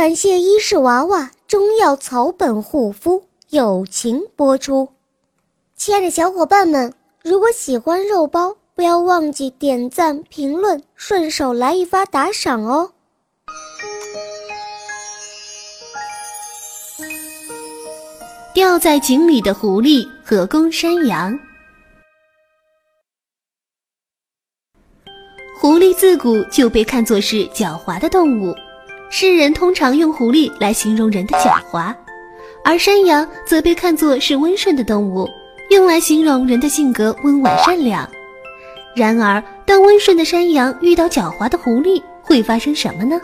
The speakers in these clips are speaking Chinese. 感谢伊氏娃娃中药草本护肤友情播出。亲爱的小伙伴们，如果喜欢肉包，不要忘记点赞评论，顺手来一发打赏哦。掉在井里的狐狸和公山羊。狐狸自古就被看作是狡猾的动物，世人通常用狐狸来形容人的狡猾，而山羊则被看作是温顺的动物，用来形容人的性格温婉善良。然而，当温顺的山羊遇到狡猾的狐狸，会发生什么呢？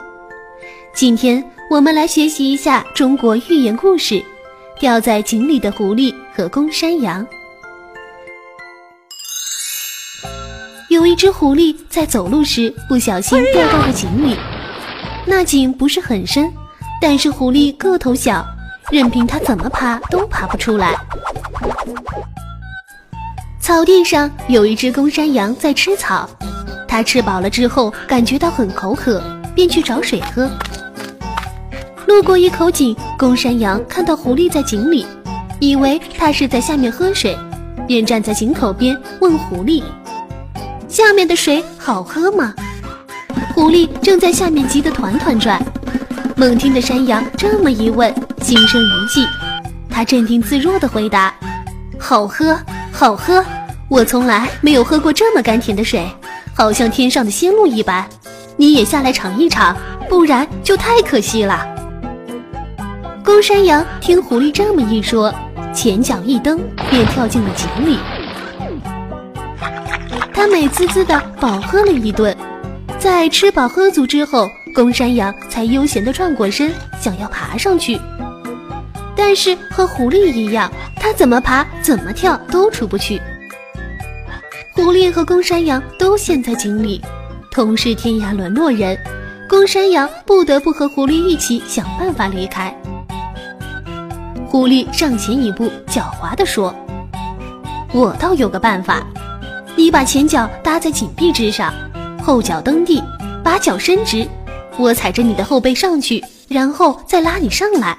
今天我们来学习一下中国寓言故事《掉在井里的狐狸和公山羊》。有一只狐狸在走路时不小心掉到了井里，那井不是很深，但是狐狸个头小，任凭它怎么爬都爬不出来。草地上有一只公山羊在吃草，它吃饱了之后感觉到很口渴，便去找水喝。路过一口井，公山羊看到狐狸在井里，以为它是在下面喝水，便站在井口边问狐狸：下面的水好喝吗？狐狸正在下面急得团团转，猛听的山羊这么一问，心生一计，他镇定自若地回答：好喝，好喝，我从来没有喝过这么甘甜的水，好像天上的仙露一般，你也下来尝一尝，不然就太可惜了。公山羊听狐狸这么一说，前脚一蹬，便跳进了井里。他美滋滋地饱喝了一顿，在吃饱喝足之后，公山羊才悠闲地转过身，想要爬上去。但是和狐狸一样，它怎么爬怎么跳都出不去。狐狸和公山羊都陷在井里，同是天涯沦落人，公山羊不得不和狐狸一起想办法离开。狐狸上前一步，狡猾地说：我倒有个办法，你把前脚搭在井壁之上，后脚蹬地，把脚伸直，我踩着你的后背上去，然后再拉你上来。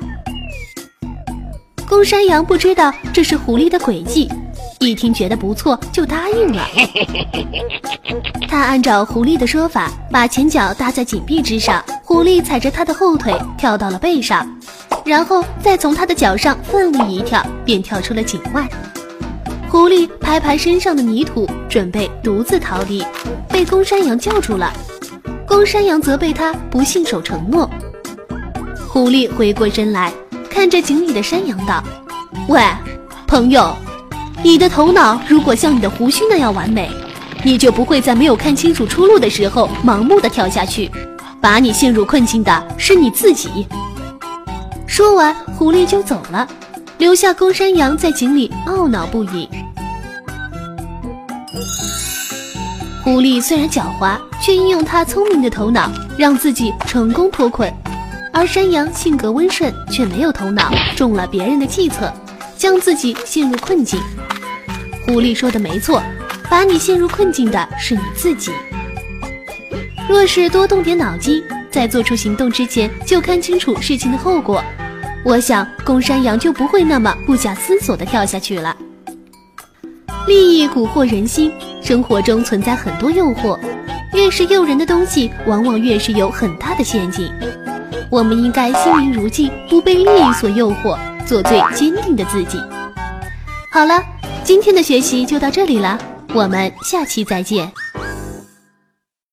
公山羊不知道这是狐狸的诡计，一听觉得不错，就答应了。他按照狐狸的说法，把前脚搭在井壁之上，狐狸踩着他的后腿跳到了背上，然后再从他的脚上奋力一跳，便跳出了井外。狐狸拍拍身上的泥土，准备独自逃离，被公山羊叫住了。公山羊责备他不信守承诺。狐狸回过身来，看着井里的山羊道：喂，朋友，你的头脑如果像你的胡须那样完美，你就不会在没有看清楚出路的时候盲目地跳下去，把你陷入困境的是你自己。说完，狐狸就走了，留下公山羊在井里懊恼不已。狐狸虽然狡猾，却应用它聪明的头脑，让自己成功脱困，而山羊性格温顺，却没有头脑，中了别人的计策，将自己陷入困境。狐狸说的没错，把你陷入困境的是你自己。若是多动点脑筋，在做出行动之前就看清楚事情的后果，我想公山羊就不会那么不假思索地跳下去了。利益蛊惑人心，生活中存在很多诱惑，越是诱人的东西，往往越是有很大的陷阱。我们应该心明如镜，不被利益所诱惑，做最坚定的自己。好了，今天的学习就到这里了，我们下期再见。